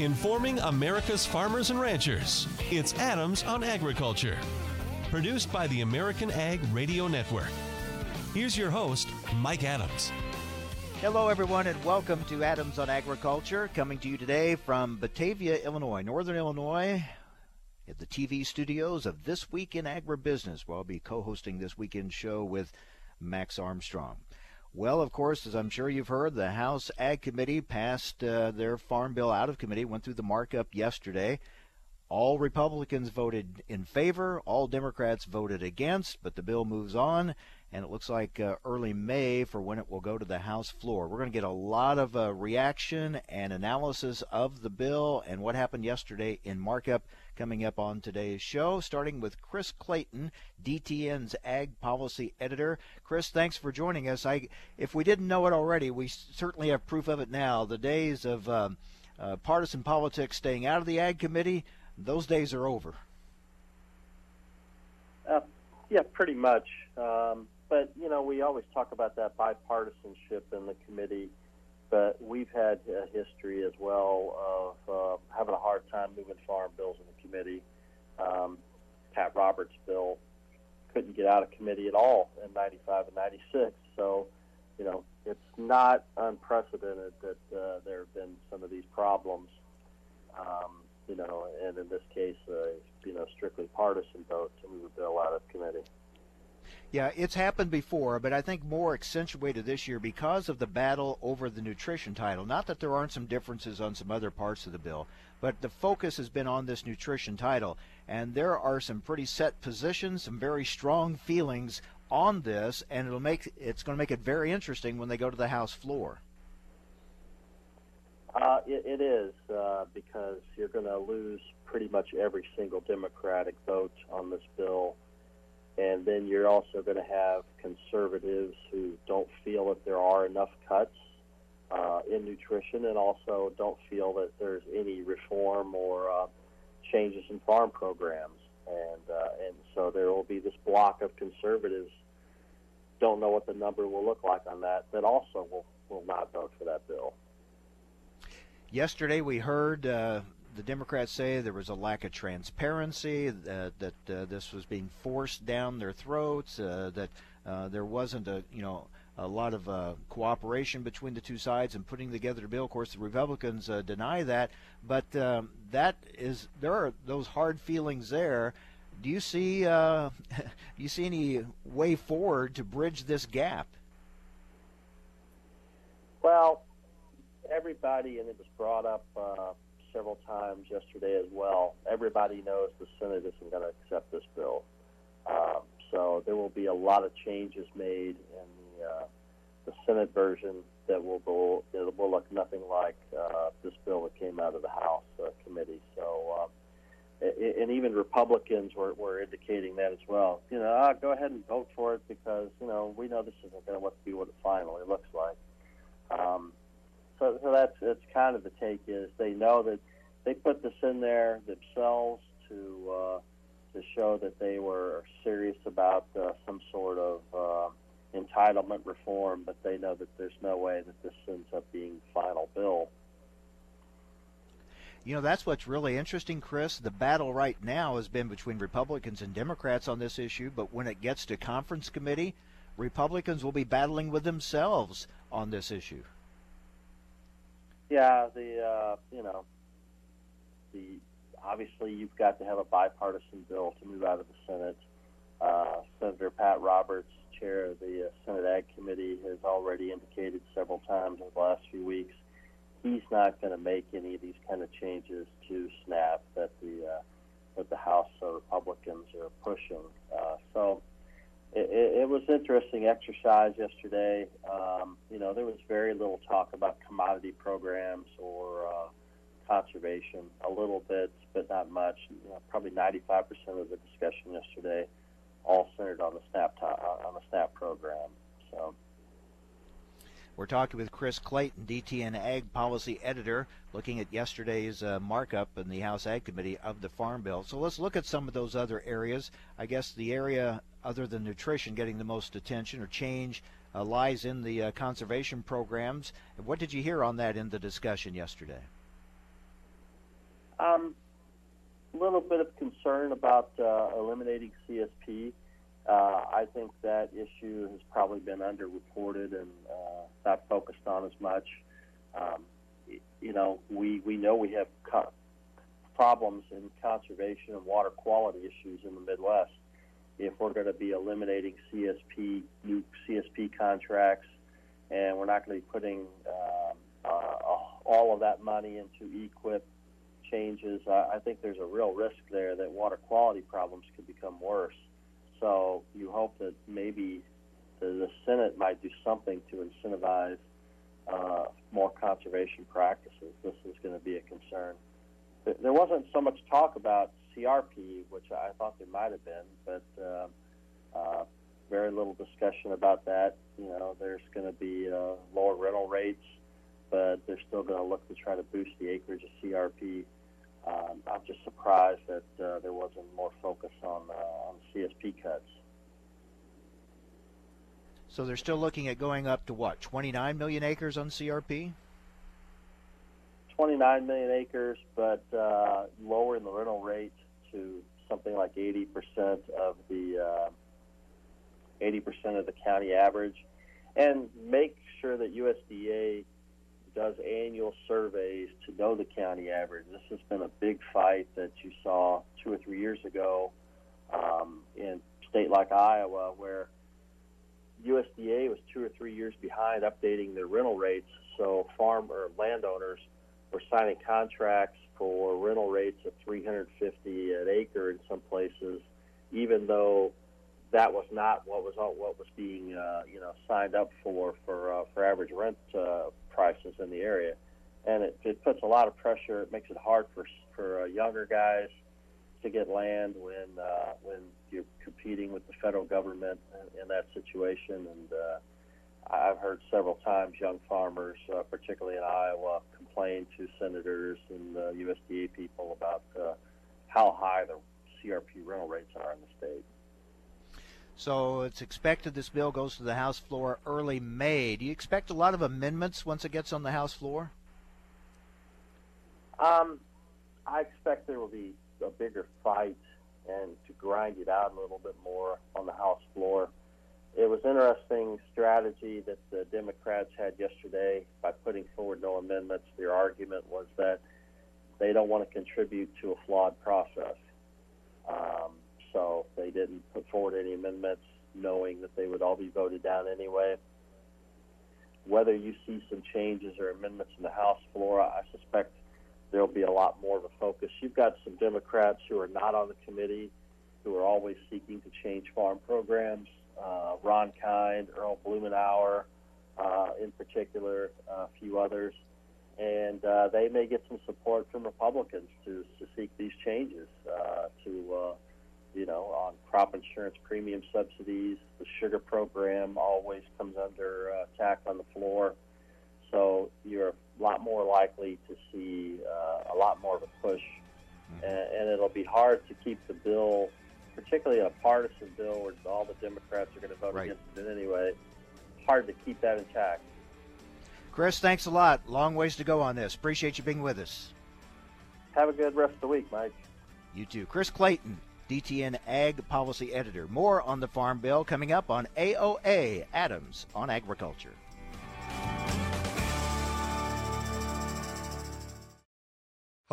informing America's farmers and ranchers. It's Adams on Agriculture, produced by the American Ag Radio Network. Here's your host, Mike Adams. Hello, everyone, and welcome to Adams on Agriculture, coming to you today from Batavia, Illinois, Northern Illinois, at the TV studios of This Week in Agribusiness, where I'll be co-hosting this weekend show with Max Armstrong. Well, of course, as I'm sure you've heard, the House Ag Committee passed their farm bill out of committee, went through the markup yesterday. All Republicans voted in favor, all Democrats voted against, but the bill moves on, and it looks like early May for when it will go to the House floor. We're going to get a lot of reaction and analysis of the bill and what happened yesterday in markup coming up on today's show, starting with Chris Clayton, DTN's Ag Policy Editor. Chris, thanks for joining us. If we didn't know it already, we certainly have proof of it now. The days of partisan politics staying out of the Ag Committee, those days are over. Yeah, pretty much. But, you know, we always talk about that bipartisanship in the committee, but we've had a history as well of having a hard time moving farm bills in the committee. Pat Roberts' bill couldn't get out of committee at all in 95 and 96. So, you know, it's not unprecedented that there have been some of these problems. You know, and in this case, you know, strictly partisan vote to move a bill out of committee. Yeah, it's happened before, but I think more accentuated this year because of the battle over the nutrition title. Not that there aren't some differences on some other parts of the bill, but the focus has been on this nutrition title, and there are some pretty set positions, some very strong feelings on this, and it's going to make it very interesting when they go to the House floor. It is because you're going to lose pretty much every single Democratic vote on this bill, and then you're also going to have conservatives who don't feel that there are enough cuts in nutrition, and also don't feel that there's any reform or changes in farm programs, and so there will be this block of conservatives don't know what the number will look like on that, that also will not vote for that bill. Yesterday we heard the Democrats say there was a lack of transparency, that this was being forced down their throats, that there wasn't a lot of cooperation between the two sides in putting together the bill. Of course, the Republicans deny that, but there are those hard feelings there. Do you see any way forward to bridge this gap? Well, everybody, and it was brought up several times yesterday as well, everybody knows the Senate isn't going to accept this bill. So there will be a lot of changes made in the Senate version that will look nothing like this bill that came out of the House committee. So, and even Republicans were indicating that as well. You know, go ahead and vote for it because, you know, we know this isn't going to be what it finally looks like. So that's kind of the take is they know that they put this in there themselves to show that they were serious about some sort of entitlement reform, but they know that there's no way that this ends up being final bill. You know, that's what's really interesting, Chris. The battle right now has been between Republicans and Democrats on this issue, but when it gets to conference committee, Republicans will be battling with themselves on this issue. Yeah, obviously you've got to have a bipartisan bill to move out of the Senate. Senator Pat Roberts, chair of the Senate Ag Committee, has already indicated several times in the last few weeks he's not going to make any of these kind of changes to SNAP that the House Republicans are pushing. So it was an interesting exercise yesterday. You know, there was very little talk about commodity programs or conservation, a little bit, but not much. You know, probably 95% of the discussion yesterday all centered on the SNAP program. So, we're talking with Chris Clayton, DTN Ag Policy Editor, looking at yesterday's markup in the House Ag Committee of the Farm Bill. So let's look at some of those other areas. I guess the area other than nutrition getting the most attention or change lies in the conservation programs. What did you hear on that in the discussion yesterday? A little bit of concern about eliminating CSP. I think that issue has probably been underreported and not focused on as much. You know, we know we have problems in conservation and water quality issues in the Midwest. If we're going to be eliminating CSP, new CSP contracts, and we're not going to be putting all of that money into equip changes, I think there's a real risk there that water quality problems could become worse. So you hope that maybe the Senate might do something to incentivize more conservation practices. This is going to be a concern. There wasn't so much talk about CRP, which I thought there might have been, but very little discussion about that. You know, there's going to be lower rental rates, but they're still going to look to try to boost the acreage of CRP. I'm just surprised that there wasn't more focus on CSP cuts. So they're still looking at going up to what, 29 million acres on CRP? 29 million acres, but lowering the rental rate to something like 80% of the 80% of the county average, and make sure that USDA does annual surveys to know the county average. This has been a big fight that you saw 2 or 3 years ago in a state like Iowa, where USDA was 2 or 3 years behind updating their rental rates, so farm or landowners were signing contracts for rental rates of $350 an acre in some places, even though that was not what was being signed up for average rent prices in the area, and it puts a lot of pressure. It makes it hard for younger guys to get land when you're competing with the federal government in that situation. And I've heard several times young farmers, particularly in Iowa, complain to senators and USDA people about how high the CRP rental rates are in the state. So it's expected this bill goes to the House floor early May. Do you expect a lot of amendments once it gets on the House floor? I expect there will be a bigger fight and to grind it out a little bit more on the House floor. It was an interesting strategy that the Democrats had yesterday by putting forward no amendments. Their argument was that they don't want to contribute to a flawed process. So they didn't put forward any amendments, knowing that they would all be voted down anyway. Whether you see some changes or amendments in the House floor, I suspect there will be a lot more of a focus. You've got some Democrats who are not on the committee who are always seeking to change farm programs. Ron Kind, Earl Blumenauer in particular, a few others. And they may get some support from Republicans to seek these changes on crop insurance premium subsidies. The sugar program always comes under attack on the floor. So you're a lot more likely to see a lot more of a push. And it'll be hard to keep the bill, particularly a partisan bill where all the Democrats are going to vote against it anyway, hard to keep that intact. Chris, thanks a lot. Long ways to go on this. Appreciate you being with us. Have a good rest of the week, Mike. You too. Chris Clayton, DTN Ag Policy Editor. More on the Farm Bill coming up on AOA, Adams on Agriculture.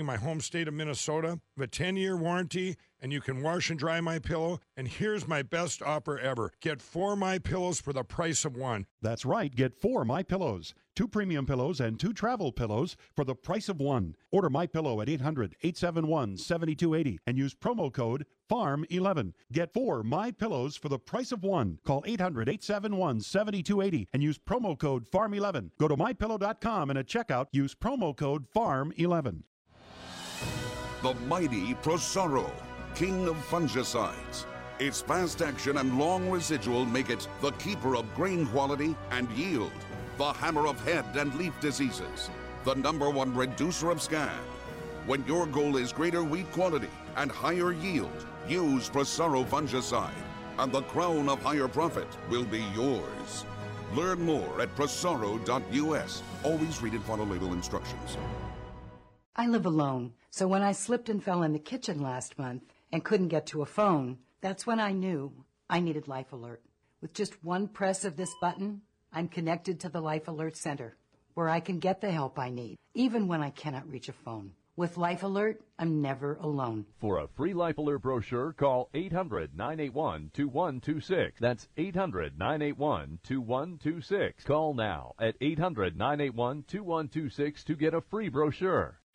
in my home state of Minnesota with a 10-year warranty, and you can wash and dry MyPillow. And here's my best offer ever. Get 4 MyPillows for the price of one. That's right, get 4 MyPillows, 2 premium pillows and 2 travel pillows for the price of one. Order MyPillow at 800-871-7280 and use promo code FARM11. Get 4 MyPillows for the price of one. Call 800-871-7280 and use promo code FARM11. Go to MyPillow.com and at checkout, use promo code FARM11. the mighty Prosaro, king of fungicides. Its fast action and long residual make it the keeper of grain quality and yield, the hammer of head and leaf diseases, the #1 reducer of scab. When your goal is greater wheat quality and higher yield, use Prosaro fungicide, and the crown of higher profit will be yours. Learn more at prosaro.us. Always read and follow label instructions. I live alone, so when I slipped and fell in the kitchen last month and couldn't get to a phone, that's when I knew I needed Life Alert. With just one press of this button, I'm connected to the Life Alert Center, where I can get the help I need, even when I cannot reach a phone. With Life Alert, I'm never alone. For a free Life Alert brochure, call 800-981-2126. That's 800-981-2126. Call now at 800-981-2126 to get a free brochure.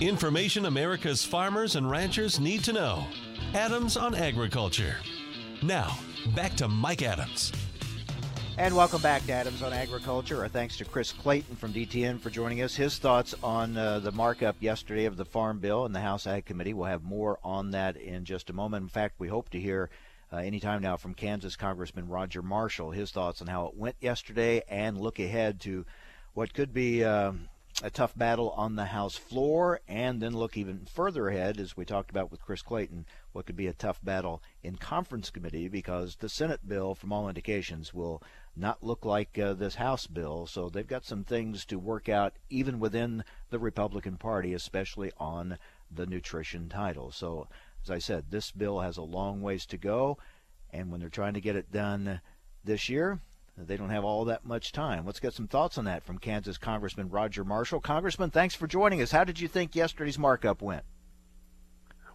Information America's farmers and ranchers need to know. Adams on Agriculture. Now, back to Mike Adams. And welcome back to Adams on Agriculture. Our thanks to Chris Clayton from DTN for joining us. His thoughts on the markup yesterday of the Farm Bill in the House Ag Committee. We'll have more on that in just a moment. In fact, we hope to hear anytime now from Kansas Congressman Roger Marshall, his thoughts on how it went yesterday and look ahead to what could be a tough battle on the House floor, and then look even further ahead, as we talked about with Chris Clayton, what could be a tough battle in conference committee, because the Senate bill, from all indications, will not look like this House bill. So they've got some things to work out even within the Republican Party, especially on the nutrition title. So as I said, this bill has a long ways to go, and when they're trying to get it done this year, they don't have all that much time. Let's get some thoughts on that from Kansas Congressman Roger Marshall. Congressman, thanks for joining us. How did you think yesterday's markup went?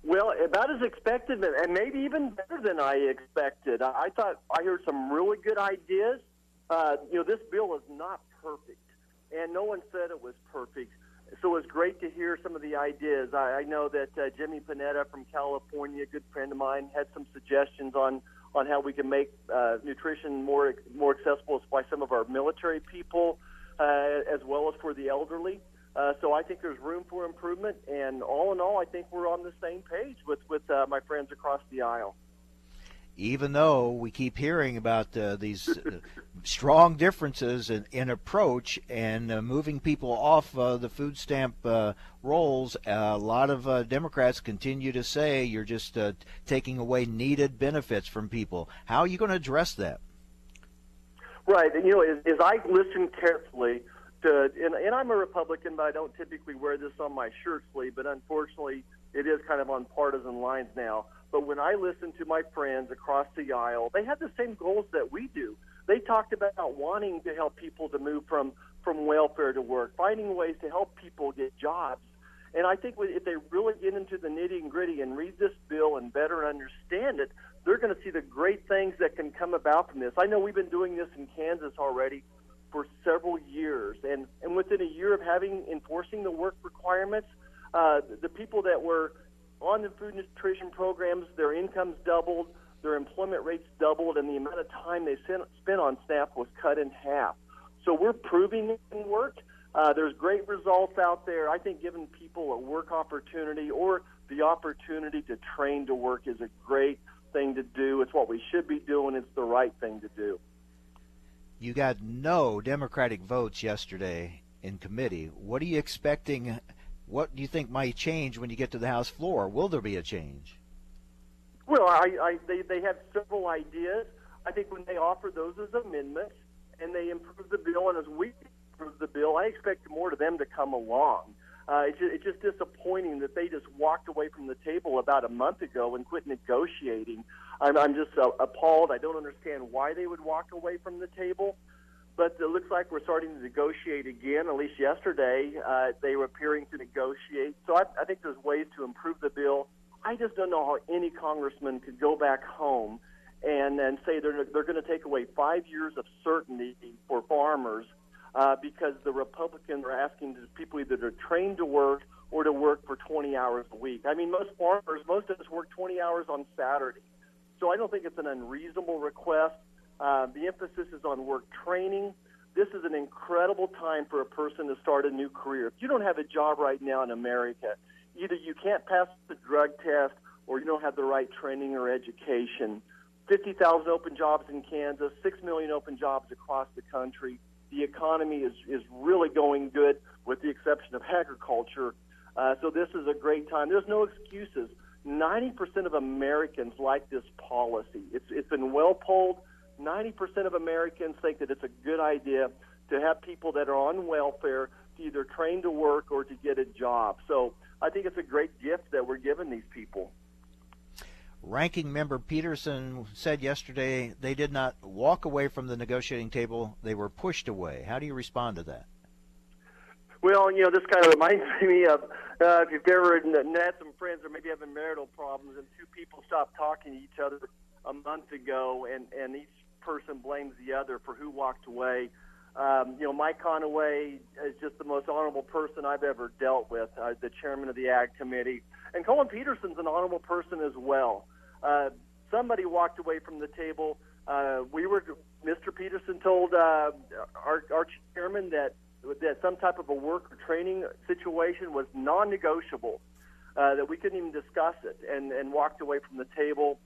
Well, about as expected, and maybe even better than I expected. I thought I heard some really good ideas. This bill is not perfect, and no one said it was perfect. So it was great to hear some of the ideas. I know that Jimmy Panetta from California, a good friend of mine, had some suggestions on how we can make nutrition more accessible by some of our military people, as well as for the elderly. So I think there's room for improvement. And all in all, I think we're on the same page with my friends across the aisle. Even though we keep hearing about these strong differences in approach and moving people off the food stamp rolls, a lot of Democrats continue to say you're just taking away needed benefits from people. How are you going to address that? Right. And, as I listen carefully to, and I'm a Republican, but I don't typically wear this on my shirt sleeve, but unfortunately it is kind of on partisan lines now. But when I listened to my friends across the aisle, they had the same goals that we do. They talked about wanting to help people to move from welfare to work, finding ways to help people get jobs. And I think if they really get into the nitty and gritty and read this bill and better understand it, they're going to see the great things that can come about from this. I know we've been doing this in Kansas already for several years. And within a year of enforcing the work requirements, the people that were on the food nutrition programs, their incomes doubled, their employment rates doubled, and the amount of time they spent on SNAP was cut in half. So we're proving it can work. There's great results out there. I think giving people a work opportunity or the opportunity to train to work is a great thing to do. It's what we should be doing. It's the right thing to do. You got no Democratic votes yesterday in committee. What are you expecting? What do you think might change when you get to the House floor? Will there be a change? Well, they have several ideas. I think when they offer those as amendments and they improve the bill, and as we improve the bill, I expect more to them to come along. It's just disappointing that they just walked away from the table about a month ago and quit negotiating. I'm just appalled. I don't understand why they would walk away from the table. But it looks like we're starting to negotiate again. At least yesterday, they were appearing to negotiate. So I think there's ways to improve the bill. I just don't know how any congressman could go back home and say they're going to take away 5 years of certainty for farmers because the Republicans are asking people either to train to work or to work for 20 hours a week. I mean, most of us work 20 hours on Saturday. So I don't think it's an unreasonable request. The emphasis is on work training. This is an incredible time for a person to start a new career. If you don't have a job right now in America, either you can't pass the drug test or you don't have the right training or education. 50,000 open jobs in Kansas, 6 million open jobs across the country. The economy is really going good with the exception of agriculture. So this is a great time. There's no excuses. 90% of Americans like this policy. It's been well polled. 90% of Americans think that it's a good idea to have people that are on welfare to either train to work or to get a job. So I think it's a great gift that we're giving these people. Ranking Member Peterson said yesterday they did not walk away from the negotiating table. They were pushed away. How do you respond to that? Well, you know, this kind of reminds me of if you've ever had some friends or maybe having marital problems and two people stop talking to each other a month ago, and each person blames the other for who walked away. You know, Mike Conaway is just the most honorable person I've ever dealt with, the chairman of the Ag Committee. And Colin Peterson's an honorable person as well. Somebody walked away from the table. Mr. Peterson told our chairman that some type of a work or training situation was non-negotiable, that we couldn't even discuss it, and walked away from the table.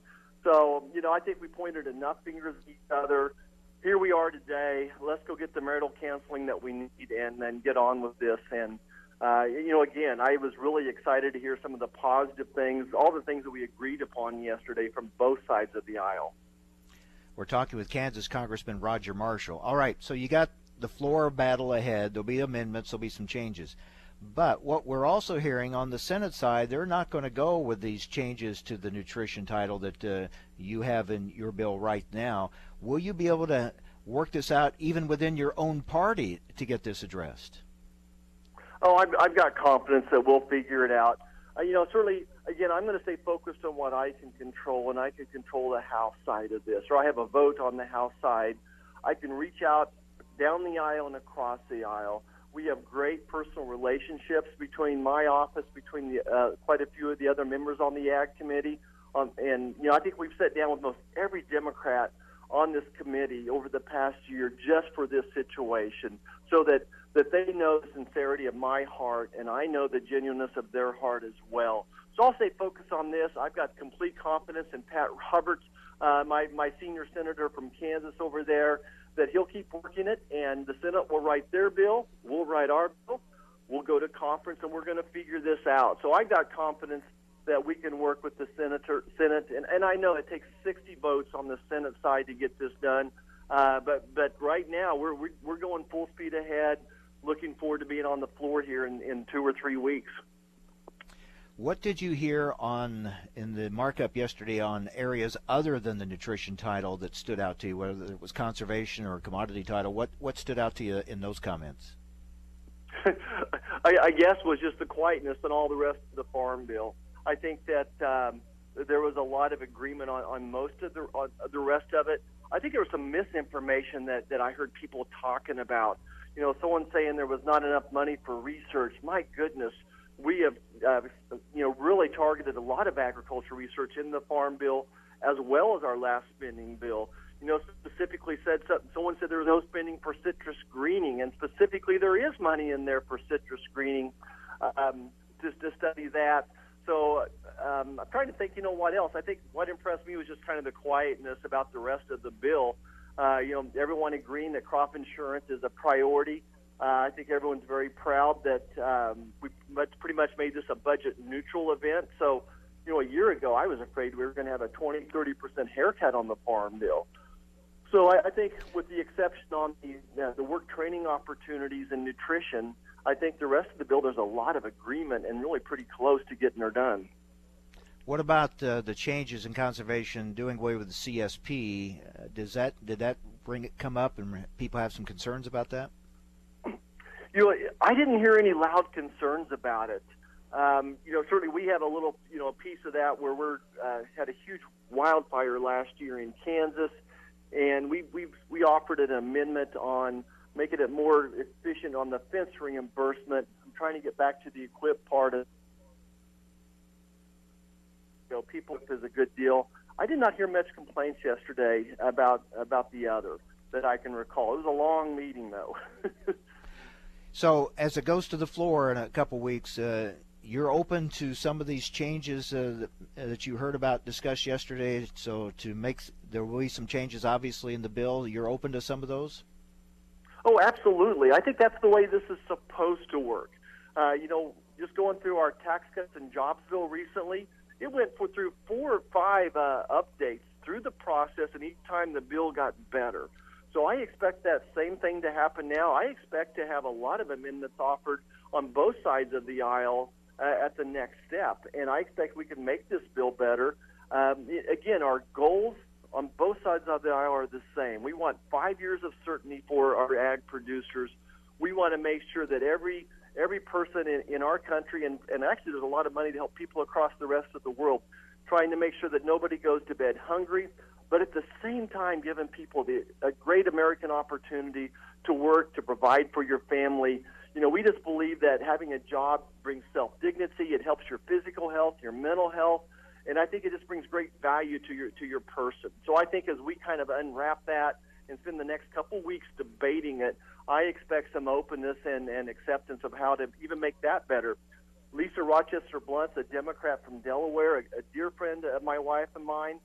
So, you know, I think we pointed enough fingers at each other. Here we are today. Let's go get the marital counseling that we need and then get on with this. And, you know, again, I was really excited to hear some of the positive things, all the things that we agreed upon yesterday from both sides of the aisle. We're talking with Kansas Congressman Roger Marshall. All right, so you got the floor battle ahead. There'll be amendments. There'll be some changes. But what we're also hearing on the Senate side, they're not going to go with these changes to the nutrition title that you have in your bill right now. Will you be able to work this out even within your own party to get this addressed? Oh, I've got confidence that we'll figure it out. You know, certainly, again, I'm going to stay focused on what I can control, and I can control the House side of this, or I have a vote on the House side. I can reach out down the aisle and across the aisle. We have great personal relationships between my office, between quite a few of the other members on the Ag Committee. And, you know, I think we've sat down with most every Democrat on this committee over the past year just for this situation so that they know the sincerity of my heart and I know the genuineness of their heart as well. So I'll stay focused on this. I've got complete confidence in Pat Roberts, my senior senator from Kansas over there, that he'll keep working it, and the Senate will write their bill, we'll write our bill, we'll go to conference, and we're going to figure this out. So I got confidence that we can work with the Senate, and I know it takes 60 votes on the Senate side to get this done, but right now we're going full speed ahead, looking forward to being on the floor here in 2 or 3 weeks. What did you hear in the markup yesterday on areas other than the nutrition title that stood out to you, whether it was conservation or commodity title? What stood out to you in those comments? I guess was just the quietness and all the rest of the farm bill. I think that there was a lot of agreement on most of the rest of it. I think there was some misinformation that I heard people talking about. You know, someone saying there was not enough money for research. My goodness. We have, you know, really targeted a lot of agriculture research in the farm bill, as well as our last spending bill. You know, specifically said someone said there was no spending for citrus greening, and specifically there is money in there for citrus greening, just to study that. So I'm trying to think, you know, what else? I think what impressed me was just kind of the quietness about the rest of the bill. You know, everyone agreeing that crop insurance is a priority. I think everyone's very proud that we pretty much made this a budget-neutral event. So, you know, a year ago, I was afraid we were going to have a 20-30% haircut on the farm bill. So I think with the exception on the work training opportunities and nutrition, I think the rest of the bill, there's a lot of agreement and really pretty close to getting her done. What about the changes in conservation, doing away with the CSP? Did that come up and people have some concerns about that? You know, I didn't hear any loud concerns about it. You know, certainly we had a little, piece of that where we had a huge wildfire last year in Kansas, and we offered an amendment on making it more efficient on the fence reimbursement. I'm trying to get back to the equip part of, people is a good deal. I did not hear much complaints yesterday about the other that I can recall. It was a long meeting, though. So as it goes to the floor in a couple weeks, you're open to some of these changes that you heard about discussed yesterday. So there will be some changes, obviously, in the bill. You're open to some of those? Oh, absolutely. I think that's the way this is supposed to work. Just going through our tax cuts and jobs bill recently, it went through 4 or 5 updates through the process, and each time the bill got better. So I expect that same thing to happen now. I expect to have a lot of amendments offered on both sides of the aisle at the next step, and I expect we can make this bill better. Again, our goals on both sides of the aisle are the same. We want 5 years of certainty for our ag producers. We want to make sure that every person in our country, and actually there's a lot of money to help people across the rest of the world, trying to make sure that nobody goes to bed hungry, but at the same time giving people a great American opportunity to work, to provide for your family. You know, we just believe that having a job brings self-dignity. It helps your physical health, your mental health, and I think it just brings great value to your person. So I think as we kind of unwrap that and spend the next couple weeks debating it, I expect some openness and acceptance of how to even make that better. Lisa Rochester Blunt, a Democrat from Delaware, a dear friend of my wife and mine,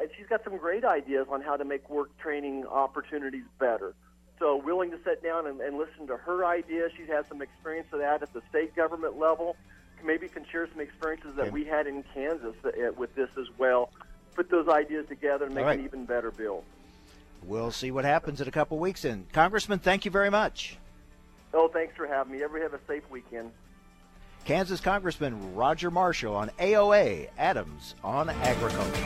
and she's got some great ideas on how to make work training opportunities better. So willing to sit down and listen to her ideas. She's had some experience of that at the state government level. Maybe can share some experiences that we had in Kansas with this as well. Put those ideas together and make an even better bill. We'll see what happens in a couple weeks. And Congressman, thank you very much. Oh, thanks for having me. Everybody have a safe weekend. Kansas Congressman Roger Marshall on AOA, Adams on Agriculture.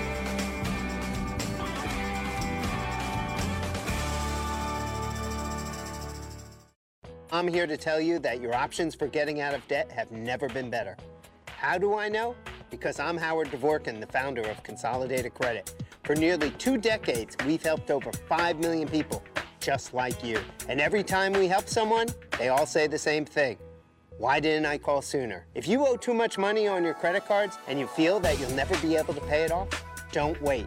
I'm here to tell you that your options for getting out of debt have never been better. How do I know? Because I'm Howard Dvorkin, the founder of Consolidated Credit. For nearly 2 decades, we've helped over 5 million people, just like you. And every time we help someone, they all say the same thing. Why didn't I call sooner? If you owe too much money on your credit cards and you feel that you'll never be able to pay it off, don't wait.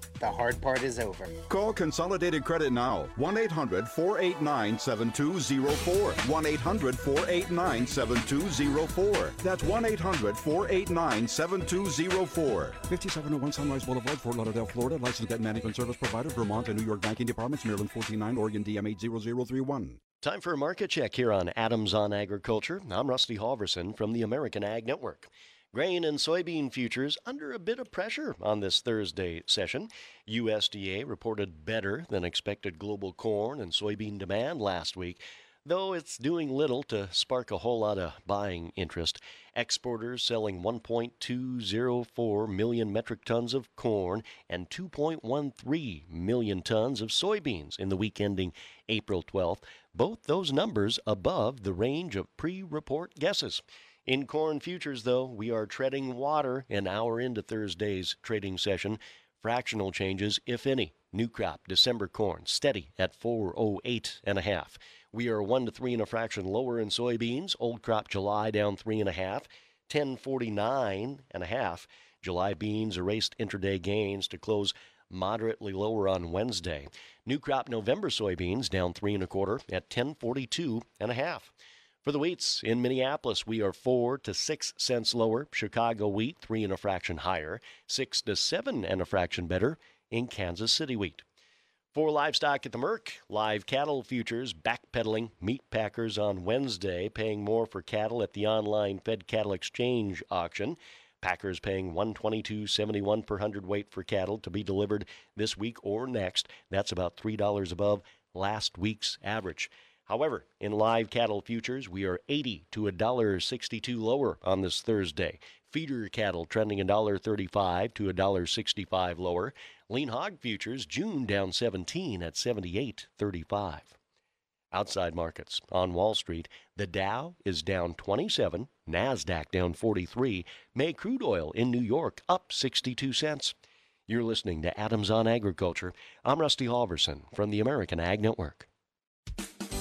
the hard part is over. Call Consolidated Credit now. 1-800-489-7204. 1-800-489-7204. That's 1-800-489-7204. 5701 Sunrise Boulevard, Fort Lauderdale, Florida. Licensed debt management service provider, Vermont and New York banking departments, Maryland 149, Oregon DM80031. Time for a market check here on Adams on Agriculture. I'm Rusty Halverson from the American Ag Network. Grain and soybean futures under a bit of pressure on this Thursday session. USDA reported better than expected global corn and soybean demand last week, though it's doing little to spark a whole lot of buying interest. Exporters selling 1.204 million metric tons of corn and 2.13 million tons of soybeans in the week ending April 12th. Both those numbers above the range of pre-report guesses. In corn futures, though, we are treading water an hour into Thursday's trading session. Fractional changes, if any. New crop December corn steady at 408.5. We are 1 to 3 and a fraction lower in soybeans. Old crop July down 3.5, 1049.5. July beans erased intraday gains to close moderately lower on Wednesday. New crop November soybeans down 3 1/4 at 10.42 1/2. For the wheats in Minneapolis, we are 4 to 6 cents lower. Chicago wheat 3 1/fraction higher, 6 to 7 1/fraction better in Kansas City wheat. For livestock at the Merck, live cattle futures backpedaling. Meat packers on Wednesday paying more for cattle at the online Fed Cattle Exchange auction. Packers paying $122.71 per hundredweight for cattle to be delivered this week or next. That's about $3 above last week's average. However, in live cattle futures, we are 80 to $1.62 lower on this Thursday. Feeder cattle trending $1.35 to $1.65 lower. Lean hog futures, June down 17 at 78.35. Outside markets on Wall Street, the Dow is down 27, NASDAQ down 43, May crude oil in New York up 62 cents. You're listening to Adams on Agriculture. I'm Rusty Halverson from the American Ag Network.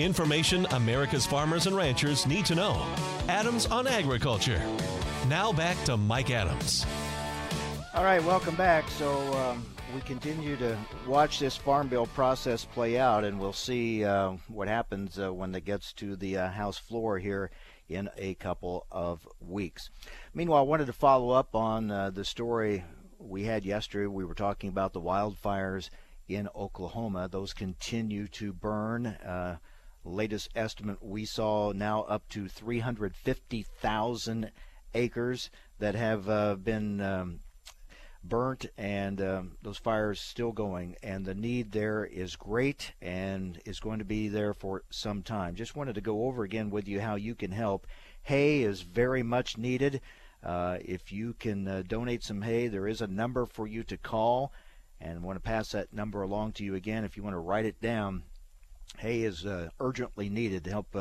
Information America's farmers and ranchers need to know. Adams on Agriculture. Now back to Mike Adams. All right, welcome back. So we continue to watch this Farm Bill process play out, and we'll see what happens when it gets to the House floor here in a couple of weeks. Meanwhile, I wanted to follow up on the story we had yesterday. We were talking about the wildfires in Oklahoma. Those continue to burn. Latest estimate we saw, now up to 350,000 acres that have been burnt, and those fires still going, and the need there is great and is going to be there for some time. Just wanted to go over again with you how you can help. Hay is very much needed. If you can donate some hay, there is a number for you to call, and I want to pass that number along to you again if you want to write it down. Hay is urgently needed to help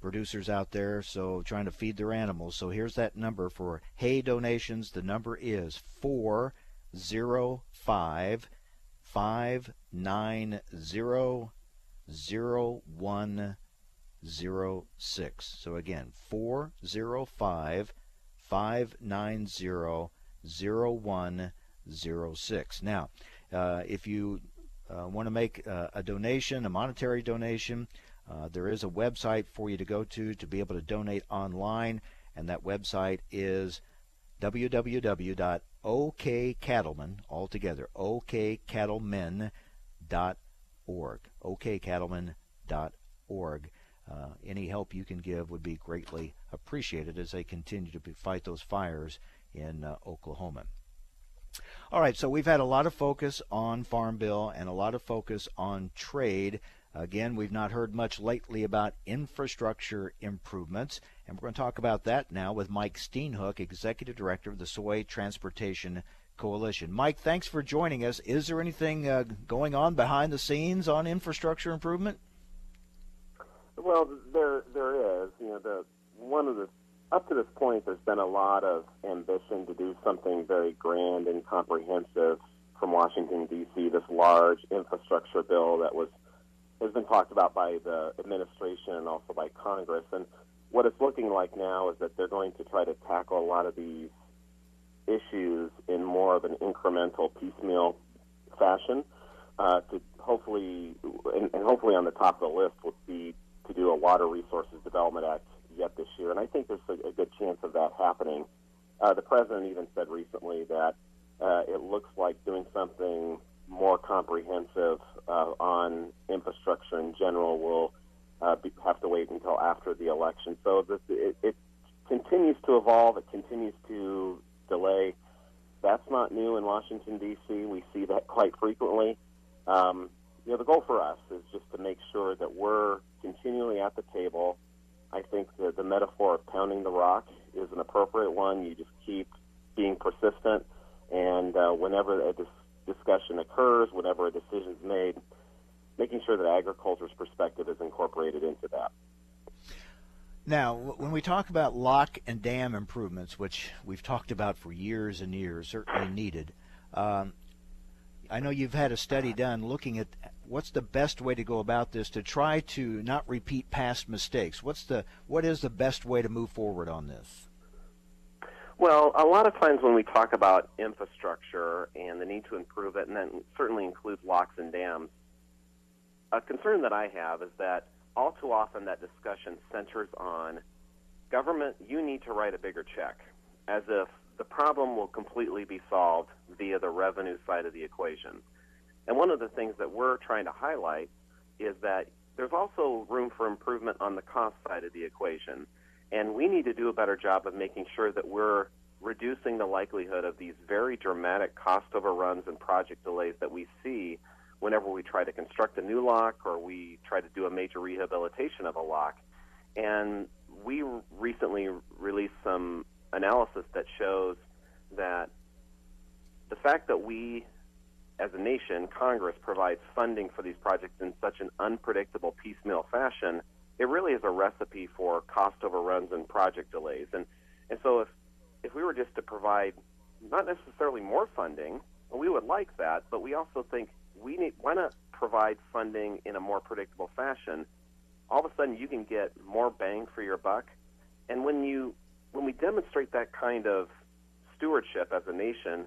producers out there, so trying to feed their animals. So here's that number for hay donations. The number is 405-590-0106. So again, 405-590-0106. Now, if you want to make a donation, a monetary donation, there is a website for you to go to be able to donate online, and that website is www.okcattlemen, all together, okcattlemen.org, okcattlemen.org. Any help you can give would be greatly appreciated as they continue to fight those fires in Oklahoma. All right, so we've had a lot of focus on Farm Bill and a lot of focus on trade. Again, we've not heard much lately about infrastructure improvements, and we're going to talk about that now with Mike Steenhoek, Executive Director of the Soy Transportation Coalition. Mike, thanks for joining us. Is there anything going on behind the scenes on infrastructure improvement? Well, there is. You know, up to this point, there's been a lot of ambition to do something very grand and comprehensive from Washington, D.C., this large infrastructure bill that has been talked about by the administration and also by Congress. And what it's looking like now is that they're going to try to tackle a lot of these issues in more of an incremental, piecemeal fashion. To hopefully, and hopefully on the top of the list would be to do a Water Resources Development Act yet this year, and I think there's a good chance of that happening. The president even said recently that it looks like doing something more comprehensive on infrastructure in general will have to wait until after the election. So it continues to evolve. It continues to delay. That's not new in Washington, D.C. We see that quite frequently. The goal for us is just to make sure that we're continually at the table. I think that the metaphor of pounding the rock is an appropriate one. You just keep being persistent, and whenever a discussion occurs, whenever a decision is made, making sure that agriculture's perspective is incorporated into that. Now, when we talk about lock and dam improvements, which we've talked about for years and years, certainly needed, I know you've had a study done looking at what's the best way to go about this to try to not repeat past mistakes. What is the best way to move forward on this? Well, a lot of times when we talk about infrastructure and the need to improve it, and that certainly includes locks and dams, a concern that I have is that all too often that discussion centers on government, you need to write a bigger check, as if the problem will completely be solved via the revenue side of the equation. And one of the things that we're trying to highlight is that there's also room for improvement on the cost side of the equation. And we need to do a better job of making sure that we're reducing the likelihood of these very dramatic cost overruns and project delays that we see whenever we try to construct a new lock or we try to do a major rehabilitation of a lock. And we recently released some analysis that shows that the fact that we, as a nation, Congress, provides funding for these projects in such an unpredictable piecemeal fashion, it really is a recipe for cost overruns and project delays. And so if we were just to provide not necessarily more funding, we would like that, but we also think why not provide funding in a more predictable fashion? All of a sudden you can get more bang for your buck. And when we demonstrate that kind of stewardship as a nation,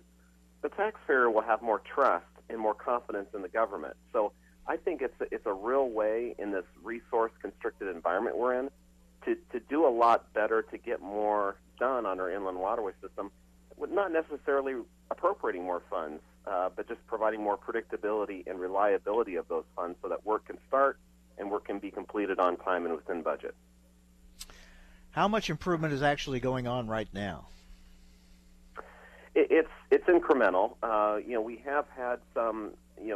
the taxpayer will have more trust and more confidence in the government. So I think it's a real way in this resource-constricted environment we're in to do a lot better, to get more done on our inland waterway system, with not necessarily appropriating more funds, but just providing more predictability and reliability of those funds so that work can start and work can be completed on time and within budget. How much improvement is actually going on right now? It's incremental. We have had some.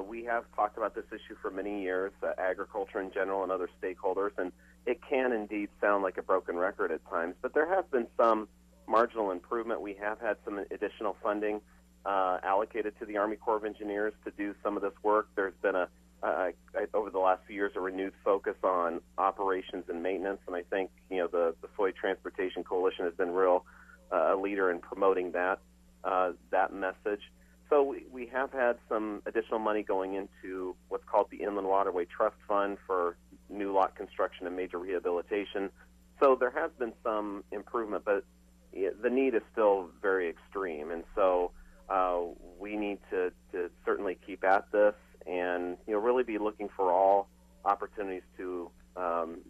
We have talked about this issue for many years, agriculture in general and other stakeholders, and it can indeed sound like a broken record at times, but there has been some marginal improvement. We have had some additional funding allocated to the Army Corps of Engineers to do some of this work. There's been, over the last few years, a renewed focus on operations and maintenance, and I think the Soy Transportation Coalition has been a real leader in promoting that message. So we have had some additional money going into what's called the Inland Waterway Trust Fund for new lot construction and major rehabilitation. So there has been some improvement, but the need is still very extreme. And so we need to certainly keep at this and really be looking for all opportunities to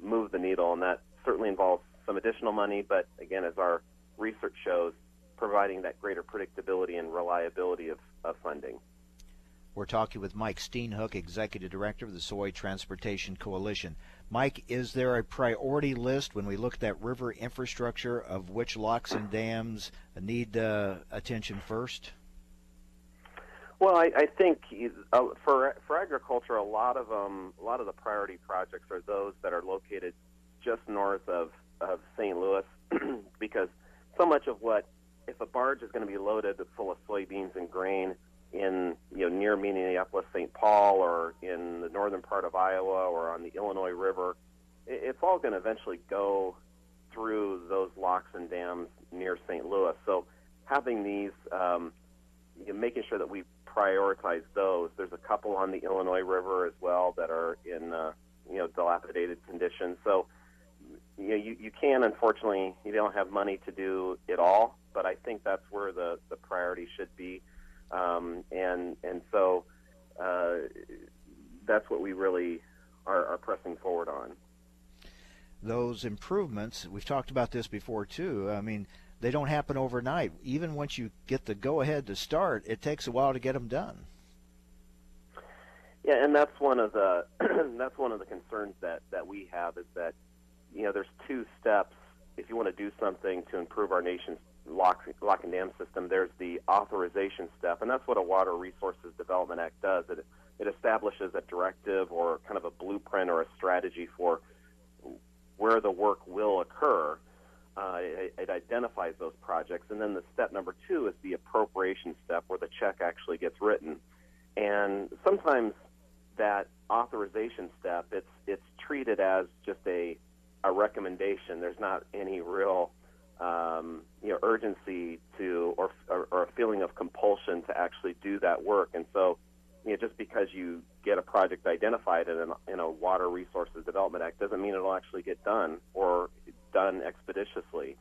move the needle. And that certainly involves some additional money, but again, as our research shows, providing that greater predictability and reliability of funding. We're talking with Mike Steenhoek, Executive Director of the Soy Transportation Coalition. Mike, is there a priority list when we look at that river infrastructure of which locks and dams need attention first? Well, I think for agriculture, a lot of the priority projects are those that are located just north of St. Louis, because so much of what, if a barge is going to be loaded full of soybeans and grain in near Minneapolis, St. Paul, or in the northern part of Iowa, or on the Illinois River, it's all going to eventually go through those locks and dams near St. Louis. So having these, making sure that we prioritize those. There's a couple on the Illinois River as well that are in dilapidated condition. So you can, unfortunately, you don't have money to do it all, but I think that's where the priority should be. So that's what we really are pressing forward on. those improvements, we've talked about this before too, I mean, they don't happen overnight. Even once you get the go-ahead to start, it takes a while to get them done. Yeah, and that's one of the concerns that we have, is that, you know, there's two steps if you want to do something to improve our nation's lock and dam system. There's the authorization step, and that's what a Water Resources Development Act does. It establishes a directive or kind of a blueprint or a strategy for where the work will occur. It identifies those projects. And then the step number two is the appropriation step, where the check actually gets written. And sometimes that authorization step, it's treated as just a recommendation. There's not any real urgency to or a feeling of compulsion to actually do that work. And so, you know, just because you get a project identified in a Water Resources Development Act doesn't mean it'll actually get done or done expeditiously.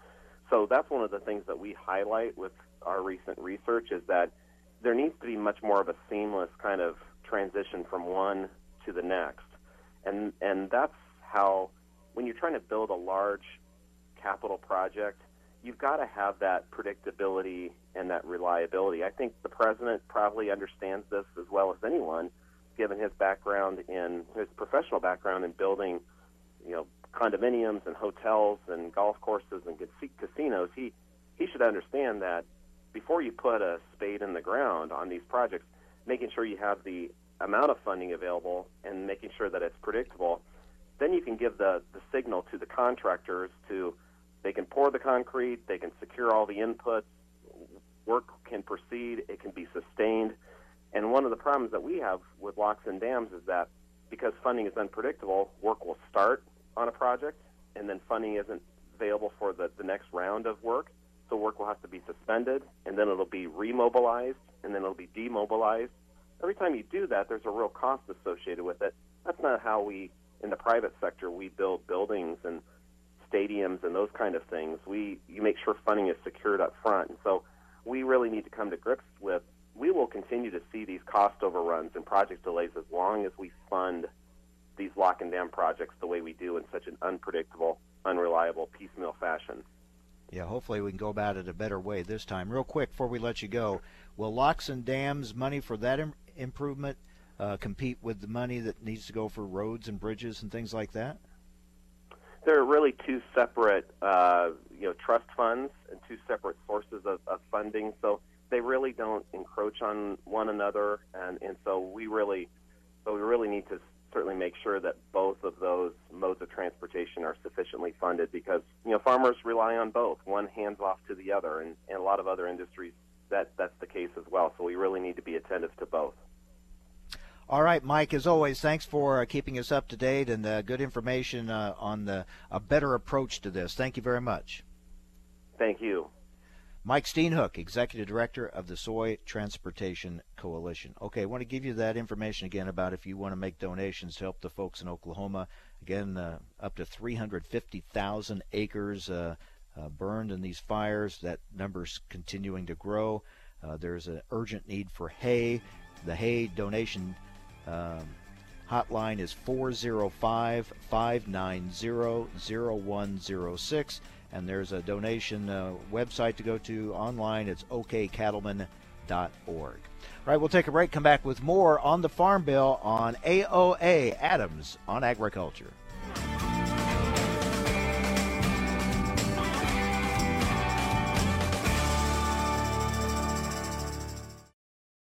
So that's one of the things that we highlight with our recent research, is that there needs to be much more of a seamless kind of transition from one to the next. And that's how, when you're trying to build a large capital project, you've got to have that predictability and that reliability. I think the president probably understands this as well as anyone, given his background in his professional background in building, you know, condominiums and hotels and golf courses and casinos. He should understand that before you put a spade in the ground on these projects, making sure you have the amount of funding available and making sure that it's predictable. Then you can give the signal to the contractors to, they can pour the concrete, they can secure all the inputs, work can proceed, it can be sustained. And one of the problems that we have with locks and dams is that because funding is unpredictable, work will start on a project, and then funding isn't available for the next round of work, so work will have to be suspended, and then it'll be remobilized, and then it'll be demobilized. Every time you do that, there's a real cost associated with it. That's not how we, in the private sector, we build buildings and stadiums and those kind of things. You make sure funding is secured up front. And so we really need to come to grips with, we will continue to see these cost overruns and project delays as long as we fund these lock and dam projects the way we do in such an unpredictable, unreliable, piecemeal fashion. Yeah, hopefully we can go about it a better way this time. Real quick before we let you go, will locks and dams money for that improvement compete with the money that needs to go for roads and bridges and things like that? There are really two separate, trust funds and two separate sources of funding. So they really don't encroach on one another, and so we really need to certainly make sure that both of those modes of transportation are sufficiently funded, because, you know, farmers rely on both. One hands off to the other, and a lot of other industries that's the case as well. So we really need to be attentive to both. All right, Mike, as always, thanks for keeping us up to date and good information on a better approach to this. Thank you very much. Thank you. Mike Steenhoek, Executive Director of the Soy Transportation Coalition. Okay, I want to give you that information again about if you want to make donations to help the folks in Oklahoma. Again, up to 350,000 acres burned in these fires. That number's continuing to grow. There's an urgent need for hay. The hay donation hotline is 405-590-0106, and there's a donation website to go to online. It's okcattleman.org. All right, we'll take a break, come back with more on the Farm Bill on AOA, Adams on Agriculture.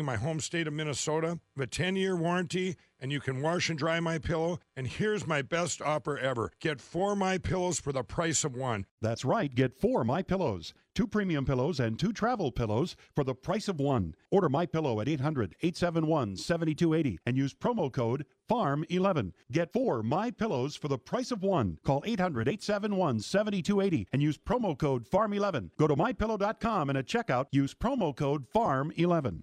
in my home state of Minnesota with a 10-year warranty, and you can wash and dry MyPillow. And here's my best offer ever. Get 4 MyPillows for the price of one. That's right. Get 4 MyPillows, 2 premium pillows and 2 travel pillows for the price of one. Order MyPillow at 800-871-7280 and use promo code FARM11. Get 4 MyPillows for the price of one. Call 800-871-7280 and use promo code FARM11. Go to MyPillow.com and at checkout, use promo code FARM11.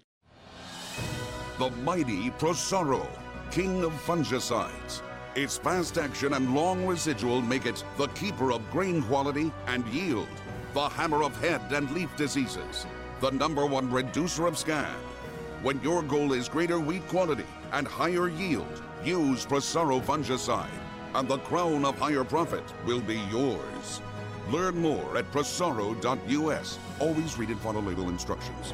The mighty Prosaro, king of fungicides. Its fast action and long residual make it the keeper of grain quality and yield, the hammer of head and leaf diseases, the #1 reducer of scab. When your goal is greater wheat quality and higher yield, use Prosaro fungicide, and the crown of higher profit will be yours. Learn more at prosaro.us. Always read and follow label instructions.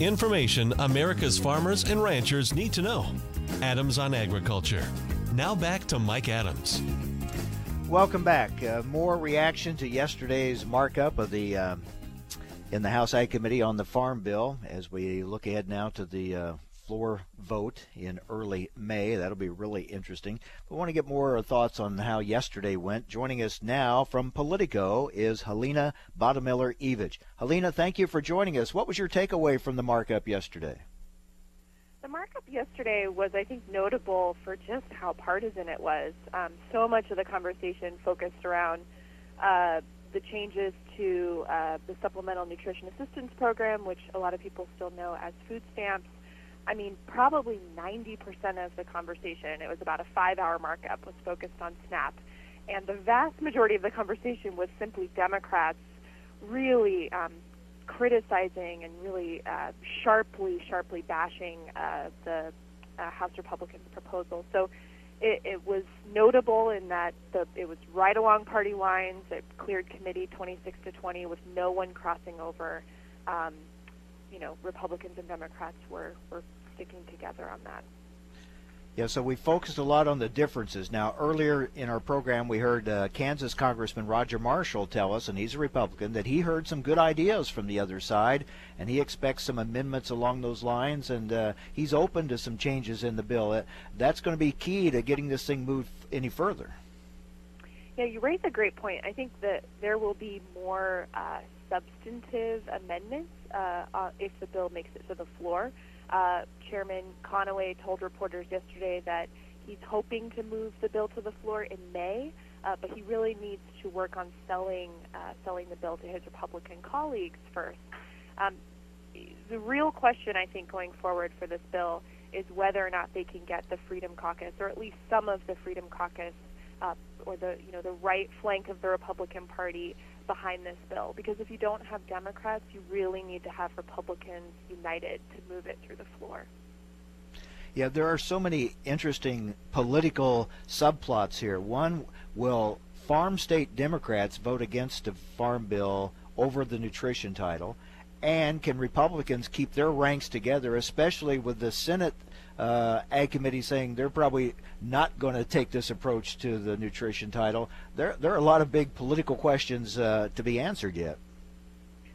Information America's farmers and ranchers need to know. Adams on Agriculture. Now back to Mike Adams. Welcome back. More reaction to yesterday's markup of the in the House Ag Committee on the Farm Bill as we look ahead now to the floor vote in early May. That'll be really interesting. But I want to get more thoughts on how yesterday went. Joining us now from Politico is Helena Bottemiller Evich. Helena, thank you for joining us. What was your takeaway from the markup yesterday? The markup yesterday was, I think, notable for just how partisan it was. So much of the conversation focused around the changes to the Supplemental Nutrition Assistance Program, which a lot of people still know as food stamps. I mean, probably 90% of the conversation, it was about a 5-hour markup, was focused on SNAP. And the vast majority of the conversation was simply Democrats really criticizing and really sharply bashing the House Republicans' proposal. So it was notable in that it was right along party lines. It cleared committee 26 to 20 with no one crossing over. You know, Republicans and Democrats were sticking together on that. Yeah, so we focused a lot on the differences. Now, earlier in our program, we heard Kansas Congressman Roger Marshall tell us, and he's a Republican, that he heard some good ideas from the other side, and he expects some amendments along those lines, and he's open to some changes in the bill. That's going to be key to getting this thing moved any further. Yeah, you raise a great point. I think that there will be more substantive amendments if the bill makes it to the floor. Chairman Conaway told reporters yesterday that he's hoping to move the bill to the floor in May, but he really needs to work on selling the bill to his Republican colleagues first. The real question, I think, going forward for this bill is whether or not they can get the Freedom Caucus, or at least some of the Freedom Caucus, or the right flank of the Republican Party behind this bill, because if you don't have Democrats, you really need to have Republicans united to move it through the floor. Yeah, there are so many interesting political subplots here. One, will farm state Democrats vote against a farm bill over the nutrition title? And can Republicans keep their ranks together, especially with the Senate Ag Committee saying they're probably not going to take this approach to the nutrition title? There are a lot of big political questions to be answered yet.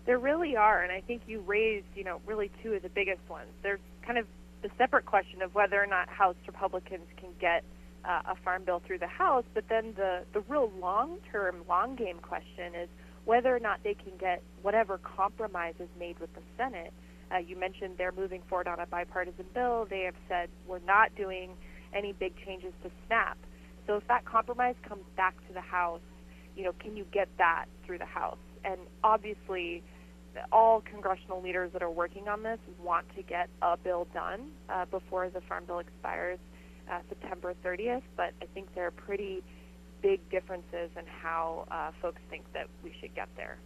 There really are, and I think you raised, really two of the biggest ones. There's kind of the separate question of whether or not House Republicans can get a farm bill through the House, but then the real long-term, long-game question is whether or not they can get whatever compromise is made with the Senate. You mentioned they're moving forward on a bipartisan bill. They have said we're not doing any big changes to SNAP. So if that compromise comes back to the House, can you get that through the House? And obviously, all congressional leaders that are working on this want to get a bill done before the farm bill expires September 30th. But I think there are pretty big differences in how folks think that we should get there.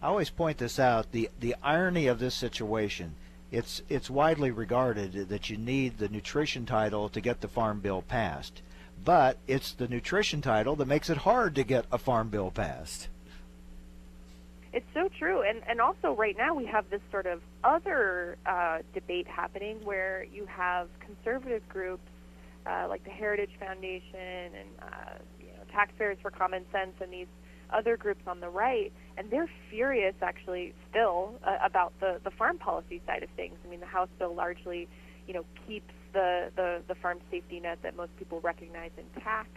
I always point this out, the irony of this situation. It's widely regarded that you need the nutrition title to get the farm bill passed, but it's the nutrition title that makes it hard to get a farm bill passed. It's so true, and also right now we have this sort of other debate happening where you have conservative groups like the Heritage Foundation and Taxpayers for Common Sense and these other groups on the right, and they're furious actually still about the farm policy side of things. I mean, the House bill largely, keeps the farm safety net that most people recognize intact,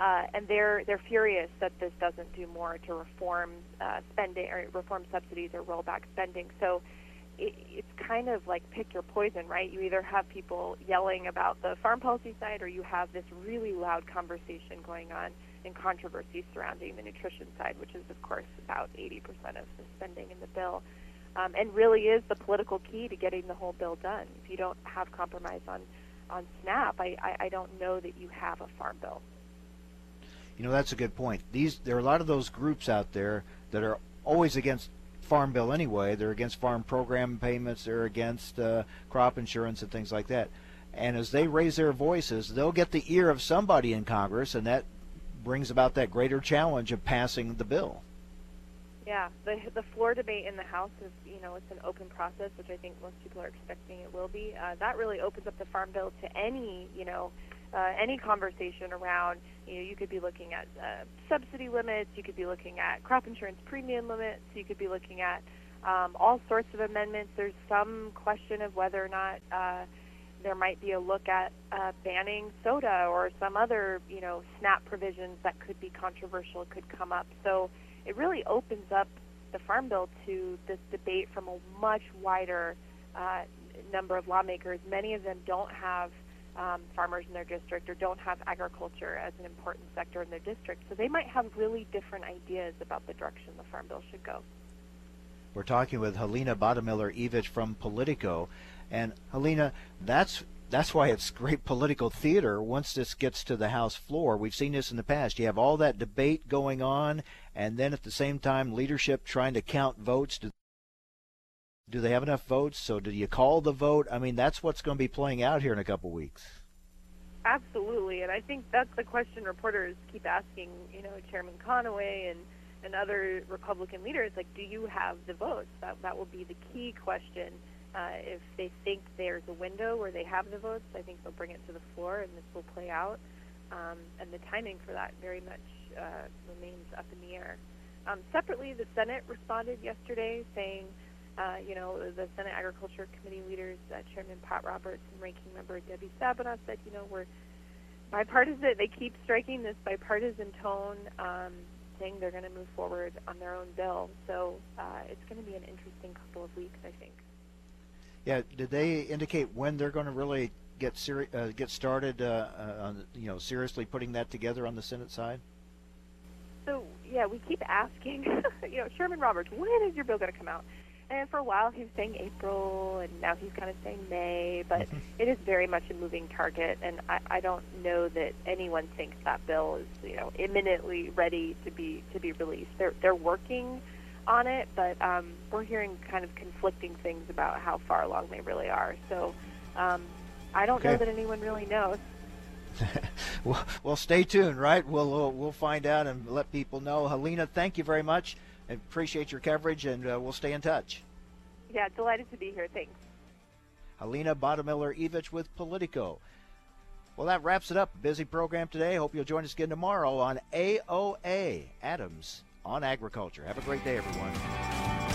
and they're furious that this doesn't do more to reform spending or reform subsidies or roll back spending. So it's kind of like pick your poison, right? You either have people yelling about the farm policy side, or you have this really loud conversation going on and controversy surrounding the nutrition side, which is, of course, about 80% of the spending in the bill, and really is the political key to getting the whole bill done. If you don't have compromise on SNAP, I don't know that you have a farm bill. You know, that's a good point. There are a lot of those groups out there that are always against farm bill anyway. They're against farm program payments. They're against crop insurance and things like that. And as they raise their voices, they'll get the ear of somebody in Congress, and that brings about that greater challenge of passing the bill. Yeah, the floor debate in the House is, it's an open process, which I think most people are expecting it will be. That really opens up the farm bill to any conversation around, you could be looking at subsidy limits, you could be looking at crop insurance premium limits, you could be looking at all sorts of amendments. There's some question of whether or not there might be a look at banning soda or some other, SNAP provisions that could be controversial could come up. So it really opens up the Farm Bill to this debate from a much wider number of lawmakers. Many of them don't have farmers in their district or don't have agriculture as an important sector in their district. So they might have really different ideas about the direction the Farm Bill should go. We're talking with Helena Bottemiller Evich from Politico. And Helena, that's why it's great political theater once this gets to the House floor. We've seen this in the past. You have all that debate going on, and then at the same time, leadership trying to count votes. Do they have enough votes? So do you call the vote? I mean, that's what's going to be playing out here in a couple of weeks. Absolutely, and I think that's the question reporters keep asking, Chairman Conaway and other Republican leaders, like, do you have the votes? That will be the key question. If they think there's a window where they have the votes, I think they'll bring it to the floor and this will play out. And the timing for that very much remains up in the air. Separately, the Senate responded yesterday saying, the Senate Agriculture Committee leaders, Chairman Pat Roberts and Ranking Member Debbie Stabenow said, we're bipartisan. They keep striking this bipartisan tone, saying they're going to move forward on their own bill. So it's going to be an interesting couple of weeks, I think. Yeah, did they indicate when they're going to really get started on, seriously putting that together on the Senate side? So, yeah, we keep asking, Chairman Roberts, when is your bill going to come out? And for a while he was saying April, and now he's kind of saying May, but it is very much a moving target, and I don't know that anyone thinks that bill is, imminently ready to be released. They're working on it, but we're hearing kind of conflicting things about how far along they really are. So I don't know that anyone really knows. Well, stay tuned, right? We'll find out and let people know. Helena, thank you very much. I appreciate your coverage, and we'll stay in touch. Yeah, delighted to be here. Thanks. Helena Bottemiller Evich with Politico. Well, that wraps it up. Busy program today. Hope you'll join us again tomorrow on AOA, Adams on Agriculture. Have a great day, everyone.